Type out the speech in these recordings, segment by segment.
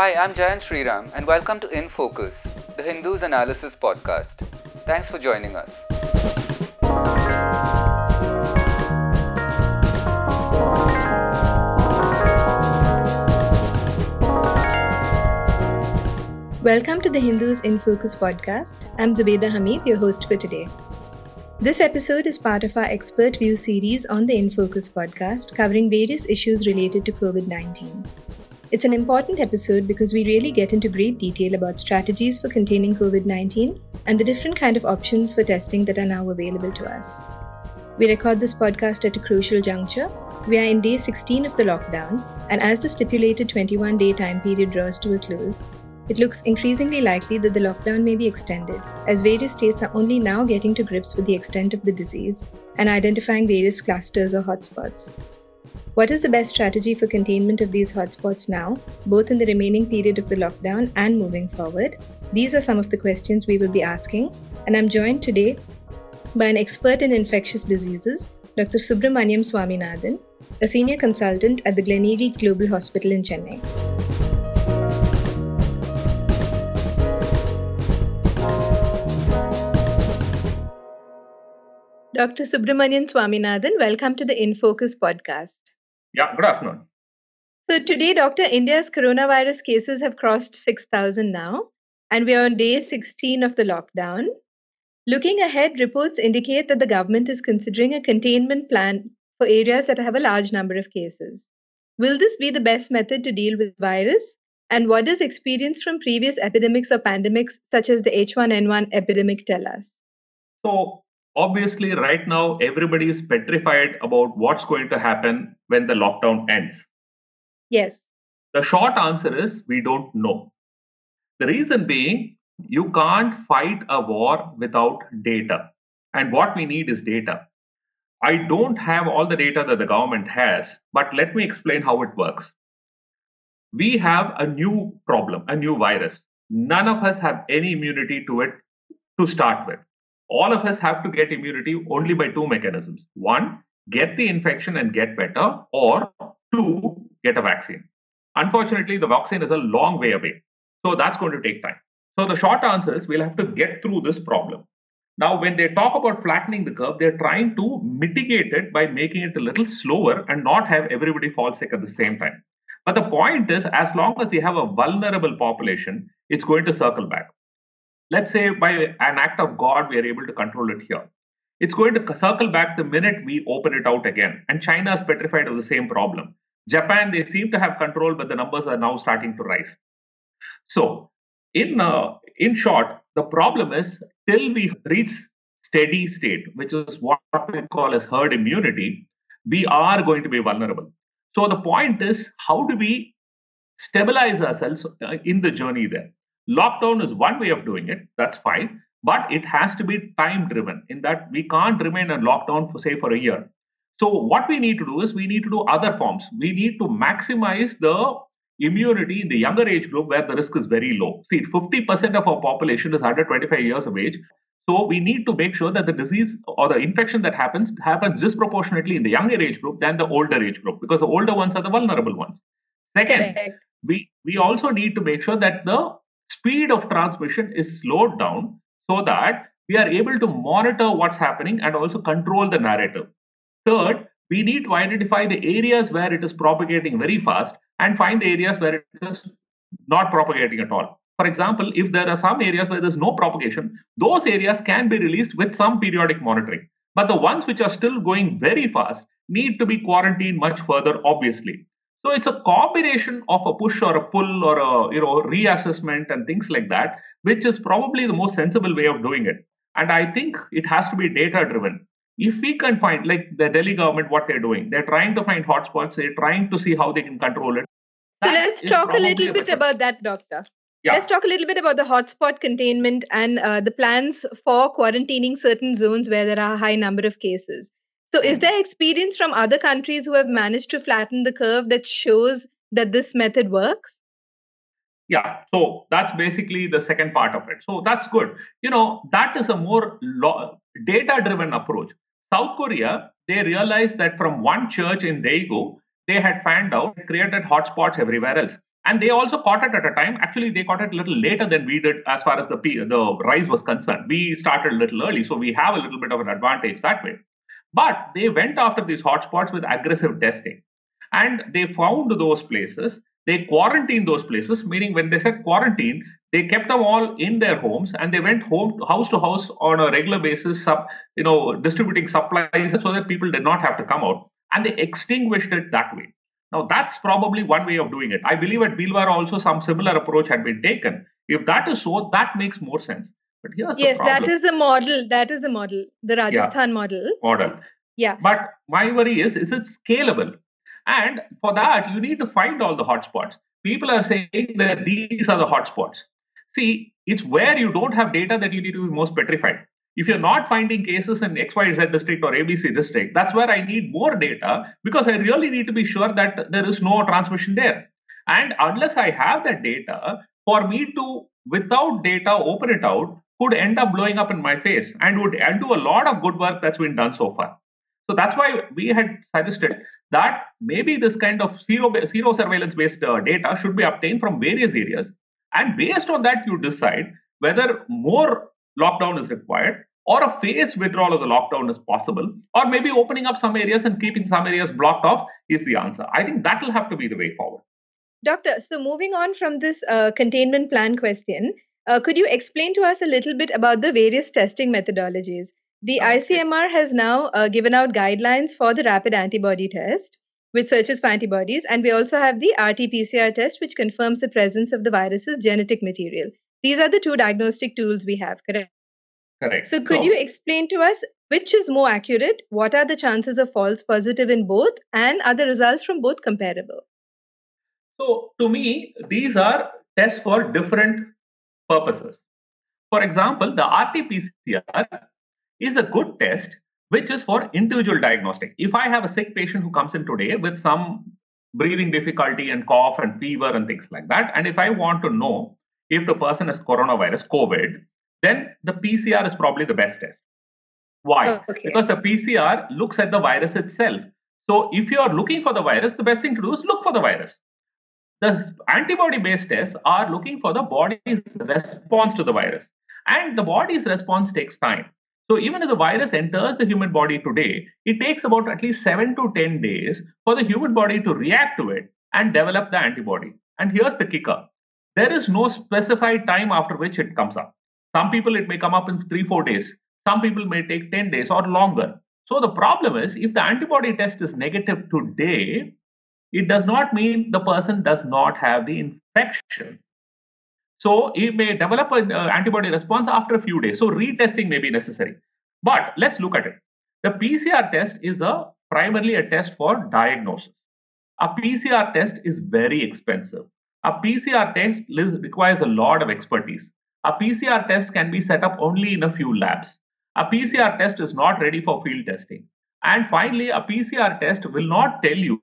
Hi, I'm Jayant Sriram and welcome to InFocus, the Hindu's Analysis podcast. Thanks for joining us. Welcome to the Hindu's InFocus podcast. I'm Zubeda Hamid, your host for today. This episode is part of our Expert View series on the InFocus podcast, covering various issues related to COVID-19. It's an important episode because we really get into great detail about strategies for containing COVID-19 and the different kind of options for testing that are now available to us. We record this podcast at a crucial juncture. We are in day 16 of the lockdown, and as the stipulated 21-day time period draws to a close, it looks increasingly likely that the lockdown may be extended, as various states are only now getting to grips with the extent of the disease and identifying various clusters or hotspots. What is the best strategy for containment of these hotspots now, both in the remaining period of the lockdown and moving forward? These are some of the questions we will be asking, and I'm joined today by an expert in infectious diseases, Dr. Subramanian Swaminathan, a senior consultant at the Gleneagles Global Hospital in Chennai. Dr. Subramanian Swaminathan, welcome to the InFocus podcast. Yeah, good afternoon. So today, Doctor, India's coronavirus cases have crossed 6,000 now, and we are on day 16 of the lockdown. Looking ahead, reports indicate that the government is considering a containment plan for areas that have a large number of cases. Will this be the best method to deal with virus? And what does experience from previous epidemics or pandemics, such as the H1N1 epidemic, tell us? So obviously, right now, everybody is petrified about what's going to happen when the lockdown ends. Yes. The short answer is we don't know. The reason being, you can't fight a war without data. And what we need is data. I don't have all the data that the government has, but let me explain how it works. We have a new problem, a new virus. None of us have any immunity to it to start with. All of us have to get immunity only by two mechanisms. One, get the infection and get better, or two, get a vaccine. Unfortunately, the vaccine is a long way away. So that's going to take time. So the short answer is we'll have to get through this problem. Now, when they talk about flattening the curve, they're trying to mitigate it by making it a little slower and not have everybody fall sick at the same time. But the point is, as long as you have a vulnerable population, it's going to circle back. Let's say by an act of God, we are able to control it here. It's going to circle back the minute we open it out again. And China is petrified of the same problem. Japan, they seem to have control, but the numbers are now starting to rise. So in short, the problem is till we reach steady state, which is what we call as herd immunity, we are going to be vulnerable. So the point is, how do we stabilize ourselves in the journey there? Lockdown is one way of doing it, that's fine, but it has to be time-driven in that we can't remain in lockdown for a year. So what we need to do is we need to do other forms. We need to maximize the immunity in the younger age group where the risk is very low. See, 50% of our population is under 25 years of age. So we need to make sure that the disease or the infection that happens disproportionately in the younger age group than the older age group, because the older ones are the vulnerable ones. Second, we also need to make sure that the speed of transmission is slowed down so that we are able to monitor what's happening and also control the narrative. Third, we need to identify the areas where it is propagating very fast and find the areas where it is not propagating at all. For example, if there are some areas where there's no propagation, those areas can be released with some periodic monitoring. But the ones which are still going very fast need to be quarantined much further, obviously. So it's a combination of a push or a pull or a reassessment and things like that, which is probably the most sensible way of doing it. And I think it has to be data driven. If we can find, like the Delhi government, what they're doing, they're trying to find hotspots, they're trying to see how they can control it. So let's talk a little bit about that, Doctor. Yeah. Let's talk a little bit about the hotspot containment and the plans for quarantining certain zones where there are a high number of cases. So is there experience from other countries who have managed to flatten the curve that shows that this method works? Yeah, so that's basically the second part of it. So that's good. You know, that is a more data-driven approach. South Korea, they realized that from one church in Daegu, they had found out, created hotspots everywhere else. And they also caught it at a time. Actually, they caught it a little later than we did as far as the rise was concerned. We started a little early, so we have a little bit of an advantage that way. But they went after these hotspots with aggressive testing. And they found those places. They quarantined those places, meaning when they said quarantine, they kept them all in their homes and they went home, house to house on a regular basis, distributing supplies so that people did not have to come out. And they extinguished it that way. Now, that's probably one way of doing it. I believe at Bilwar also some similar approach had been taken. If that is so, that makes more sense. But here's the problem. That is the model. That is the model, the Rajasthan model. Yeah. But my worry is it scalable? And for that, you need to find all the hotspots. People are saying that these are the hotspots. See, it's where you don't have data that you need to be most petrified. If you're not finding cases in XYZ district or ABC district, that's where I need more data because I really need to be sure that there is no transmission there. And unless I have that data, for me to, without data, open it out, could end up blowing up in my face and would undo a lot of good work that's been done so far. So that's why we had suggested that maybe this kind of zero surveillance based data should be obtained from various areas. And based on that, you decide whether more lockdown is required or a phased withdrawal of the lockdown is possible, or maybe opening up some areas and keeping some areas blocked off is the answer. I think that will have to be the way forward. Doctor, so moving on from this containment plan question, could you explain to us a little bit about the various testing methodologies? The ICMR has now given out guidelines for the rapid antibody test, which searches for antibodies. And we also have the RT-PCR test, which confirms the presence of the virus's genetic material. These are the two diagnostic tools we have, correct? Correct. So could you explain to us which is more accurate? What are the chances of false positive in both? And are the results from both comparable? So to me, these are tests for different purposes. For example, the RT-PCR is a good test, which is for individual diagnostic. If I have a sick patient who comes in today with some breathing difficulty and cough and fever and things like that, and if I want to know if the person has coronavirus, COVID, then the PCR is probably the best test. Why? Okay. Because the PCR looks at the virus itself. So if you are looking for the virus, the best thing to do is look for the virus. The antibody-based tests are looking for the body's response to the virus. And the body's response takes time. So even if the virus enters the human body today, it takes about at least 7 to 10 days for the human body to react to it and develop the antibody. And here's the kicker. There is no specified time after which it comes up. Some people, it may come up in 3-4 days. Some people may take 10 days or longer. So the problem is, if the antibody test is negative today, it does not mean the person does not have the infection. So it may develop an antibody response after a few days. So retesting may be necessary. But let's look at it. The PCR test is primarily a test for diagnosis. A PCR test is very expensive. A PCR test requires a lot of expertise. A PCR test can be set up only in a few labs. A PCR test is not ready for field testing. And finally, a PCR test will not tell you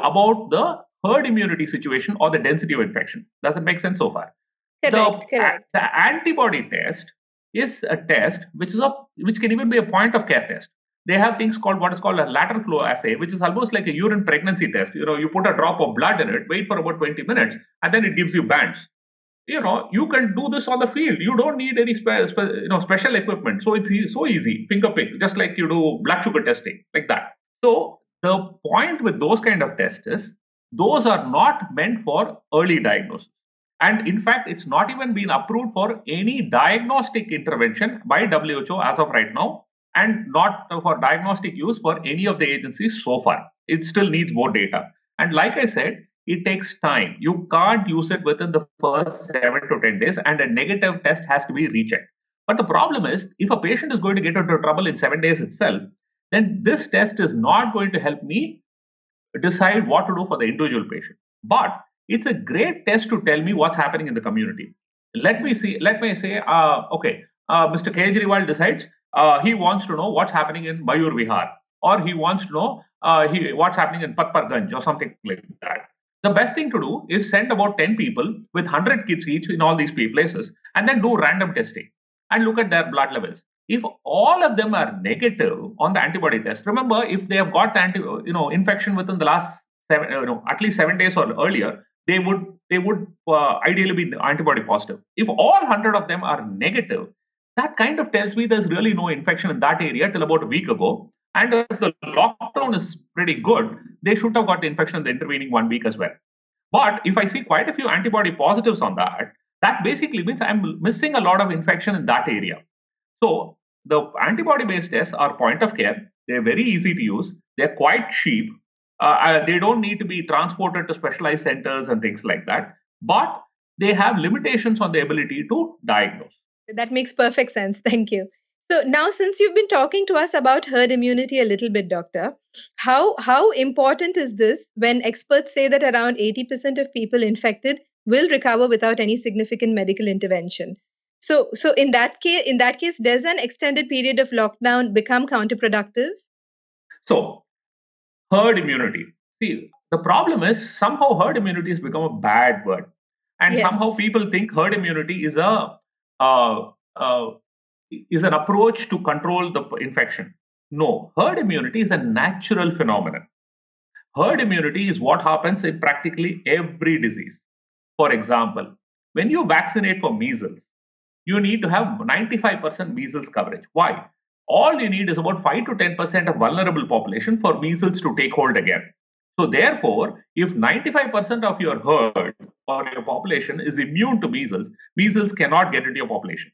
about the herd immunity situation or the density of infection. Does it make sense so far? Correct. The antibody test is a test which can even be a point of care test. They have things called what is called a lateral flow assay, which is almost like a urine pregnancy test. You know, you put a drop of blood in it, wait for about 20 minutes, and then it gives you bands. You know, you can do this on the field. You don't need any special equipment. So it's so easy, finger pick, just like you do blood sugar testing, like that. So the point with those kind of tests is those are not meant for early diagnosis. And in fact, it's not even been approved for any diagnostic intervention by WHO as of right now, and not for diagnostic use for any of the agencies so far. It still needs more data. And like I said, it takes time. You can't use it within the first 7 to 10 days, and a negative test has to be rechecked. But the problem is, if a patient is going to get into trouble in 7 days itself, then this test is not going to help me decide what to do for the individual patient. But it's a great test to tell me what's happening in the community. Let me say, Mr. Kejriwal decides, he wants to know what's happening in Mayur Vihar, or he wants to know what's happening in Patparganj or something like that. The best thing to do is send about 10 people with 100 kits each in all these places and then do random testing and look at their blood levels. If all of them are negative on the antibody test, remember, if they have got the infection within the last at least 7 days or earlier, they would ideally be antibody positive. If all 100 of them are negative, that kind of tells me there's really no infection in that area till about a week ago. And if the lockdown is pretty good, they should have got the infection in the intervening 1 week as well. But if I see quite a few antibody positives on that, that basically means I'm missing a lot of infection in that area. So the antibody-based tests are point of care. They're very easy to use. They're quite cheap. They don't need to be transported to specialized centers and things like that. But they have limitations on the ability to diagnose. That makes perfect sense. Thank you. So now, since you've been talking to us about herd immunity a little bit, Doctor, how important is this when experts say that around 80% of people infected will recover without any significant medical intervention? So in that case, does an extended period of lockdown become counterproductive? So herd immunity. See, the problem is somehow herd immunity has become a bad word. And somehow people think herd immunity is an approach to control the infection. No, herd immunity is a natural phenomenon. Herd immunity is what happens in practically every disease. For example, when you vaccinate for measles, you need to have 95% measles coverage. Why? All you need is about 5 to 10% of vulnerable population for measles to take hold again. So therefore, if 95% of your herd or your population is immune to measles, measles cannot get into your population.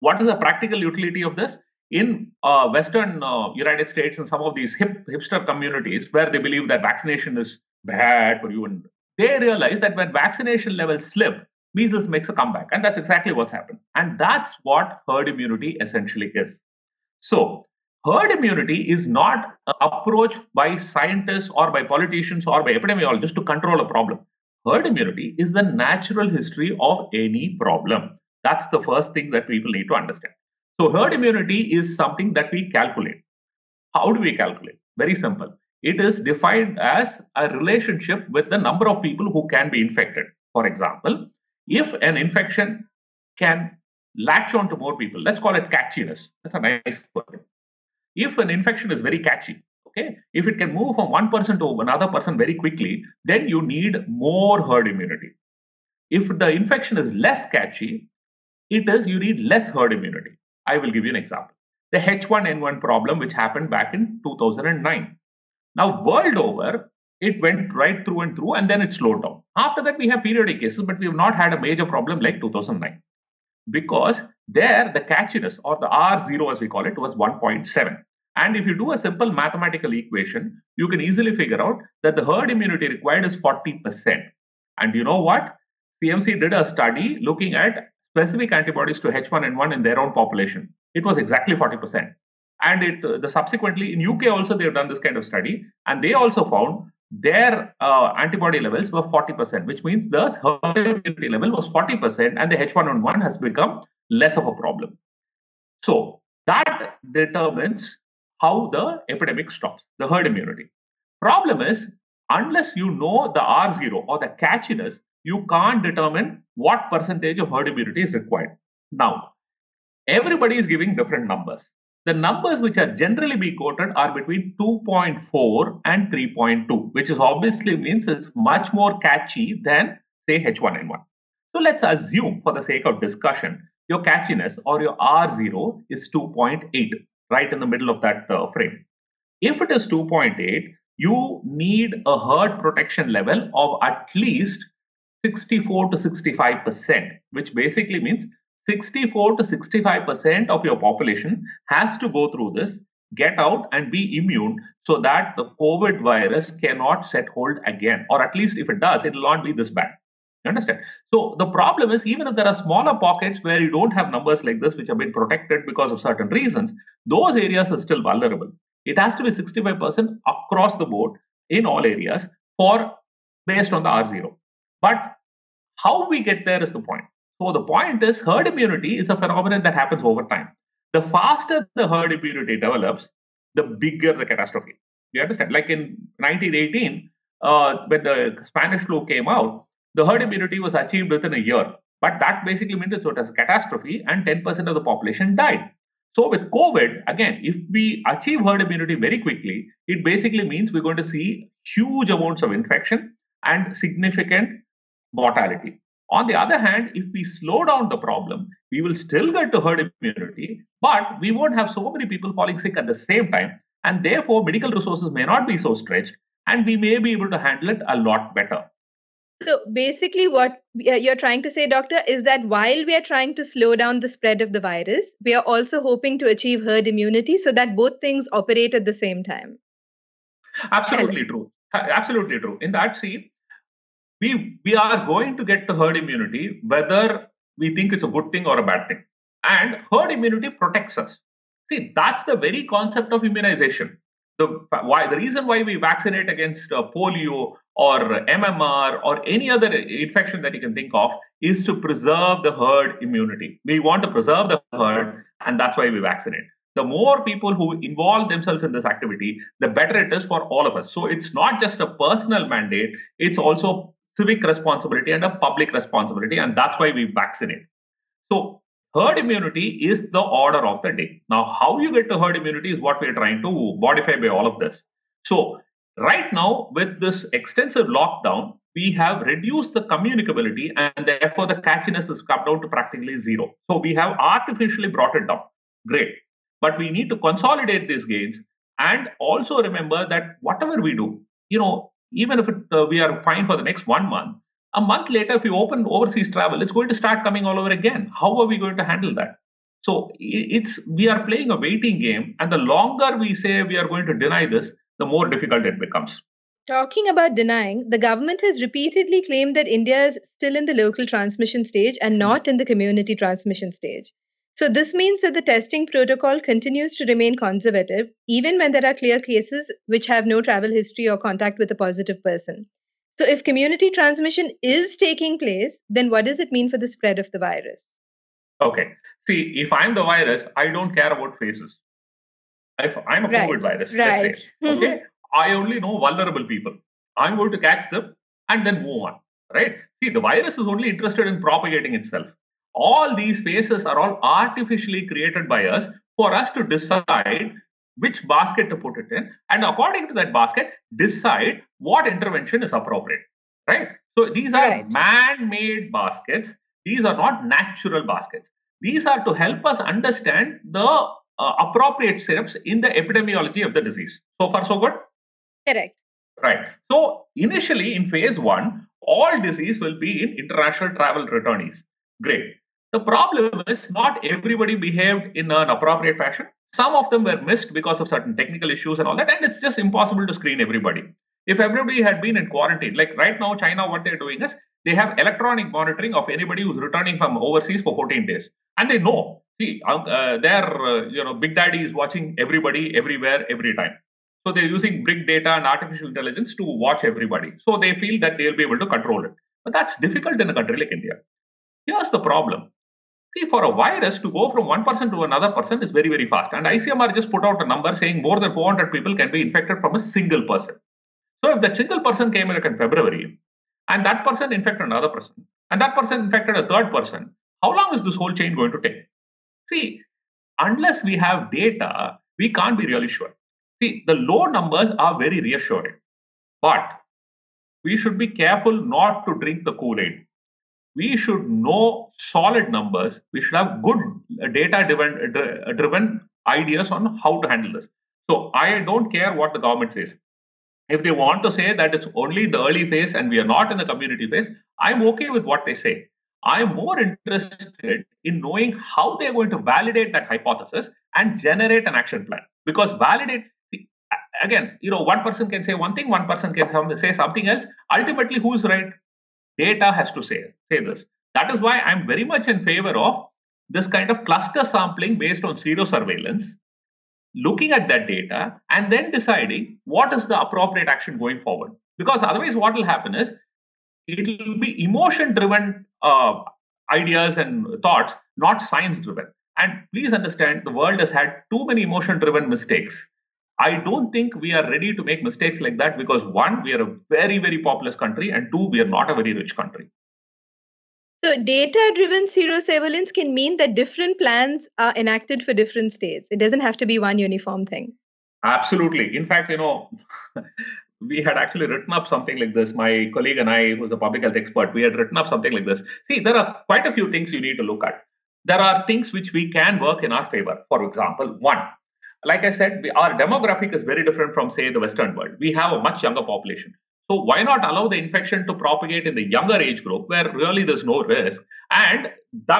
What is the practical utility of this? In Western United States and some of these hipster communities where they believe that vaccination is bad for you, and they realize that when vaccination levels slip, measles makes a comeback. And that's exactly what's happened. And that's what herd immunity essentially is. So herd immunity is not an approach by scientists or by politicians or by epidemiologists to control a problem. Herd immunity is the natural history of any problem. That's the first thing that people need to understand. So herd immunity is something that we calculate. How do we calculate? Very simple. It is defined as a relationship with the number of people who can be infected. For example, if an infection can latch on to more people, let's call it catchiness. That's a nice word. If an infection is very catchy, okay, if it can move from one person to another person very quickly, then you need more herd immunity. If the infection is less catchy, you need less herd immunity. I will give you an example. The H1N1 problem, which happened back in 2009. Now, world over, it went right through and through, and then it slowed down. After that, we have periodic cases, but we have not had a major problem like 2009. Because there, the catchiness, or the R0 as we call it, was 1.7. And if you do a simple mathematical equation, you can easily figure out that the herd immunity required is 40%. And you know what? CMC did a study looking at specific antibodies to H1N1 in their own population. It was exactly 40%. And subsequently, in UK also, they've done this kind of study. And they also found their antibody levels were 40%, which means the herd immunity level was 40% and the H1N1 has become less of a problem. So that determines how the epidemic stops, the herd immunity. Problem is, unless you know the R0 or the catchiness, you can't determine what percentage of herd immunity is required. Now, everybody is giving different numbers. The numbers which are generally being quoted are between 2.4 and 3.2, which is obviously means it's much more catchy than, say, H1N1. So let's assume, for the sake of discussion, your catchiness or your R0 is 2.8, right in the middle of that frame. If it is 2.8, you need a herd protection level of at least 64 to 65%, which basically means 64 to 65% of your population has to go through this, get out and be immune so that the COVID virus cannot set hold again. Or at least if it does, it will not be this bad. You understand? So the problem is, even if there are smaller pockets where you don't have numbers like this, which have been protected because of certain reasons, those areas are still vulnerable. It has to be 65% across the board in all areas based on the R0. But how we get there is the point. So the point is, herd immunity is a phenomenon that happens over time. The faster the herd immunity develops, the bigger the catastrophe. You understand? Like in 1918, when the Spanish flu came out, the herd immunity was achieved within a year. But that basically meant it was a catastrophe and 10% of the population died. So with COVID, again, if we achieve herd immunity very quickly, it basically means we're going to see huge amounts of infection and significant mortality. On the other hand, if we slow down the problem, we will still get to herd immunity, but we won't have so many people falling sick at the same time. And therefore, medical resources may not be so stretched, and we may be able to handle it a lot better. So basically what you're trying to say, Doctor, is that while we are trying to slow down the spread of the virus, we are also hoping to achieve herd immunity so that both things operate at the same time. Absolutely true. Absolutely true. In that, see, we are going to get to herd immunity, whether we think it's a good thing or a bad thing. And herd immunity protects us. See, that's the very concept of immunization. The reason why we vaccinate against polio or MMR or any other infection that you can think of is to preserve the herd immunity. We want to preserve the herd, and that's why we vaccinate. The more people who involve themselves in this activity, the better it is for all of us. So it's not just a personal mandate, it's also civic responsibility and a public responsibility, and that's why we vaccinate. So herd immunity is the order of the day. Now, how you get to herd immunity is what we are trying to modify by all of this. So right now, with this extensive lockdown, we have reduced the communicability, and therefore the catchiness has come down to practically zero. So we have artificially brought it down. Great. But we need to consolidate these gains and also remember that whatever we do, even if we are fine for the next 1 month, a month later, if you open overseas travel, it's going to start coming all over again. How are we going to handle that? So we are playing a waiting game. And the longer we say we are going to deny this, the more difficult it becomes. Talking about denying, the government has repeatedly claimed that India is still in the local transmission stage and not in the community transmission stage. So this means that the testing protocol continues to remain conservative, even when there are clear cases which have no travel history or contact with a positive person. So if community transmission is taking place, then what does it mean for the spread of the virus? Okay. See, if I'm the virus, I don't care about faces. If I'm a COVID virus, let's say, okay, I only know vulnerable people. I'm going to catch them and then move on, right? See, the virus is only interested in propagating itself. All these faces are all artificially created by us for us to decide which basket to put it in, and according to that basket, decide what intervention is appropriate, right? So these are man-made baskets. These are not natural baskets. These are to help us understand the appropriate steps in the epidemiology of the disease. So far, so good? Correct. Right. So initially, in phase one, all disease will be in international travel returnees. Great. The problem is not everybody behaved in an appropriate fashion. Some of them were missed because of certain technical issues and all that. And it's just impossible to screen everybody. If everybody had been in quarantine, like right now, China, what they're doing is they have electronic monitoring of anybody who's returning from overseas for 14 days. And they know, see, Big Daddy is watching everybody, everywhere, every time. So they're using big data and artificial intelligence to watch everybody. So they feel that they'll be able to control it. But that's difficult in a country like India. Here's the problem. See, for a virus to go from one person to another person is very, very fast. And ICMR just put out a number saying more than 400 people can be infected from a single person. So if that single person came in February, and that person infected another person, and that person infected a third person, how long is this whole chain going to take? See, unless we have data, we can't be really sure. See, the low numbers are very reassuring. But we should be careful not to drink the Kool-Aid. We should know solid numbers. We should have good data-driven ideas on how to handle this. So I don't care what the government says. If they want to say that it's only the early phase and we are not in the community phase, I'm okay with what they say. I'm more interested in knowing how they're going to validate that hypothesis and generate an action plan. Because one person can say one thing, one person can say something else. Ultimately, who's right? Data has to say this. That is why I'm very much in favor of this kind of cluster sampling based on serosurveillance, looking at that data and then deciding what is the appropriate action going forward. Because otherwise what will happen is it will be emotion-driven ideas and thoughts, not science-driven. And please understand, the world has had too many emotion-driven mistakes. I don't think we are ready to make mistakes like that because one, we are a very, very populous country, and two, we are not a very rich country. So data-driven serosurveillance can mean that different plans are enacted for different states. It doesn't have to be one uniform thing. Absolutely. In fact, we had actually written up something like this. My colleague and I, who's a public health expert, we had written up something like this. See, there are quite a few things you need to look at. There are things which we can work in our favor. For example, one, like I said, our demographic is very different from, say, the Western world. We have a much younger population. So why not allow the infection to propagate in the younger age group where really there's no risk, and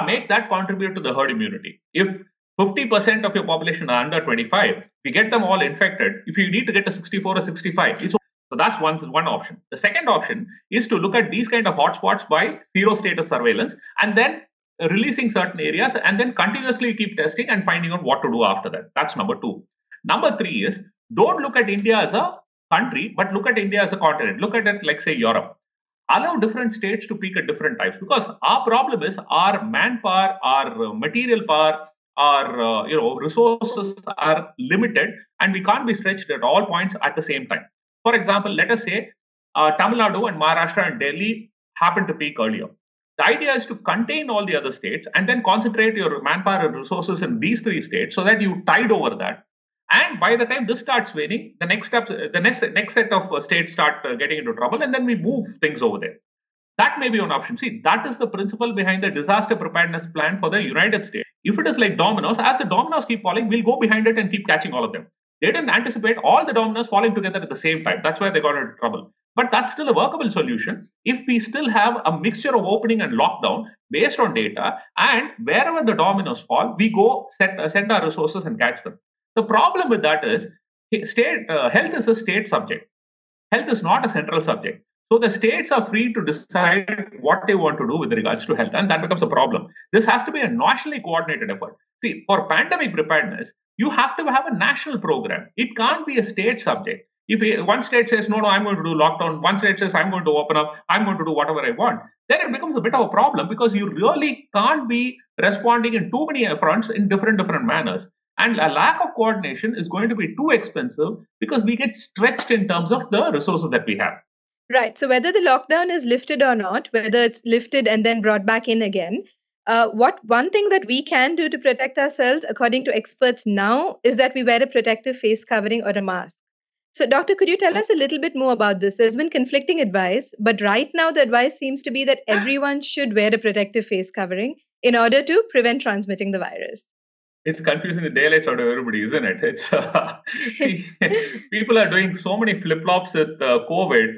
make that contribute to the herd immunity? If 50% of your population are under 25, we get them all infected. If you need to get to 64 or 65, it's okay. So that's one option. The second option is to look at these kind of hotspots by zero status surveillance and then releasing certain areas and then continuously keep testing and finding out what to do after that. That's number two. Number three is, don't look at India as a country, but look at India as a continent. Look at it like, say, Europe. Allow different states to peak at different times, because our problem is our manpower, our material power, our resources are limited, and we can't be stretched at all points at the same time. For example, let us say Tamil Nadu and Maharashtra and Delhi happen to peak earlier. The idea is to contain all the other states and then concentrate your manpower and resources in these three states so that you tide over that. And by the time this starts waning, the next set of states start getting into trouble, and then we move things over there. That may be an option. See, that is the principle behind the disaster preparedness plan for the United States. If it is like dominoes, as the dominoes keep falling, we'll go behind it and keep catching all of them. They didn't anticipate all the dominoes falling together at the same time. That's why they got into trouble. But that's still a workable solution if we still have a mixture of opening and lockdown based on data, and wherever the dominoes fall, we go send our resources and catch them. The problem with that is health is a state subject. Health is not a central subject. So the states are free to decide what they want to do with regards to health, and that becomes a problem. This has to be a nationally coordinated effort. See, for pandemic preparedness, you have to have a national program. It can't be a state subject. If one state says, no, I'm going to do lockdown, one state says, I'm going to open up, I'm going to do whatever I want, then it becomes a bit of a problem, because you really can't be responding in too many fronts in different manners. And a lack of coordination is going to be too expensive, because we get stretched in terms of the resources that we have. Right. So whether the lockdown is lifted or not, whether it's lifted and then brought back in again, one thing that we can do to protect ourselves, according to experts now, is that we wear a protective face covering or a mask. So, doctor, could you tell us a little bit more about this? There's been conflicting advice, but right now the advice seems to be that everyone should wear a protective face covering in order to prevent transmitting the virus. It's confusing the daylights out of everybody, isn't it? It's see, people are doing so many flip-flops with COVID.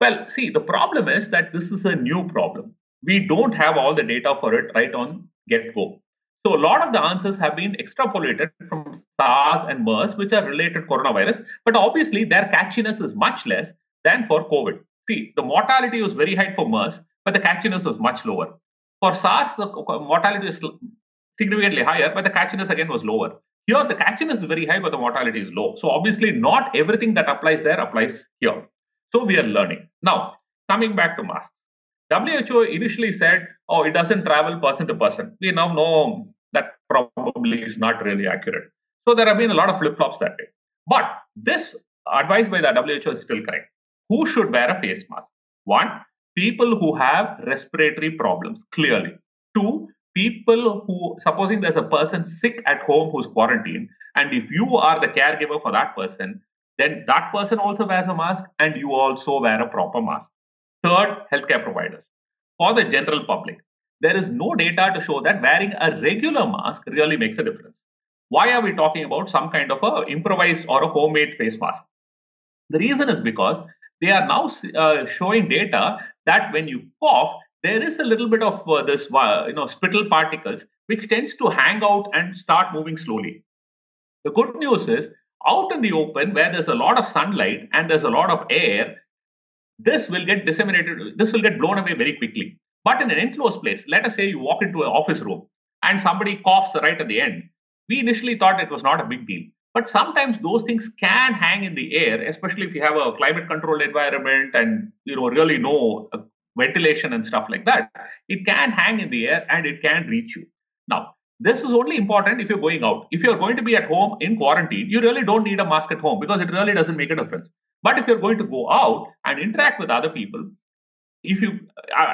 Well, see, the problem is that this is a new problem. We don't have all the data for it right on get-go. So a lot of the answers have been extrapolated from SARS and MERS, which are related to coronavirus. But obviously, their catchiness is much less than for COVID. See, the mortality was very high for MERS, but the catchiness was much lower. For SARS, the mortality is significantly higher, but the catchiness again was lower. Here, the catchiness is very high, but the mortality is low. So obviously, not everything that applies there applies here. So we are learning. Now, coming back to masks. WHO initially said, oh, it doesn't travel person to person. We now know that probably is not really accurate. So there have been a lot of flip-flops that way. But this advice by the WHO is still correct. Who should wear a face mask? One, people who have respiratory problems, clearly. Two, people who, supposing there's a person sick at home who's quarantined, and if you are the caregiver for that person, then that person also wears a mask and you also wear a proper mask. Third, healthcare providers. For the general public, there is no data to show that wearing a regular mask really makes a difference. Why are we talking about some kind of a improvised or a homemade face mask? The reason is because they are now showing data that when you cough, there is a little bit of this spittle particles, which tends to hang out and start moving slowly. The good news is, out in the open where there's a lot of sunlight and there's a lot of air, this will get disseminated, this will get blown away very quickly. But in an enclosed place, let us say you walk into an office room and somebody coughs right at the end. We initially thought it was not a big deal. But sometimes those things can hang in the air, especially if you have a climate controlled environment and really no ventilation and stuff like that. It can hang in the air and it can reach you. Now, this is only important if you're going out. If you're going to be at home in quarantine, you really don't need a mask at home because it really doesn't make a difference. But if you're going to go out and interact with other people,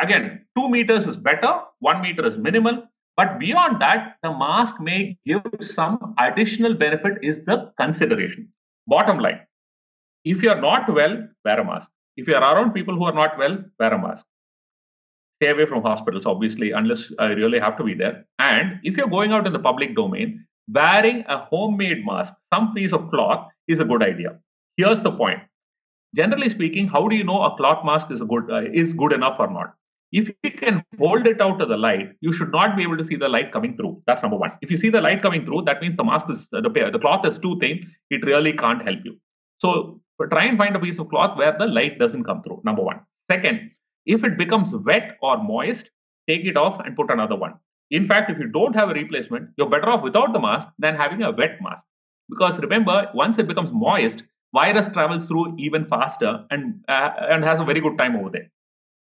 again, 2 meters is better, 1 meter is minimal. But beyond that, the mask may give some additional benefit is the consideration. Bottom line, If you are not well, wear a mask. If you are around people who are not well, wear a mask. Stay away from hospitals, obviously, unless I really have to be there. And if you're going out in the public domain, wearing a homemade mask, some piece of cloth, is a good idea. Here's the point. Generally speaking, how do you know a cloth mask is good enough or not? If you can hold it out to the light, you should not be able to see the light coming through. That's number one. If you see the light coming through, that means the mask is the cloth is too thin. It really can't help you. So try and find a piece of cloth where the light doesn't come through. Number one. Second, if it becomes wet or moist, take it off and put another one. In fact, if you don't have a replacement, you're better off without the mask than having a wet mask. Because remember, once it becomes moist, virus travels through even faster and has a very good time over there.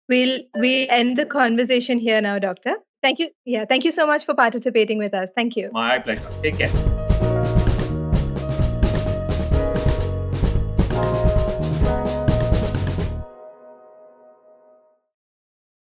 We'll end the conversation here now, Doctor. Thank you. Yeah, thank you so much for participating with us. Thank you. My pleasure. Take care.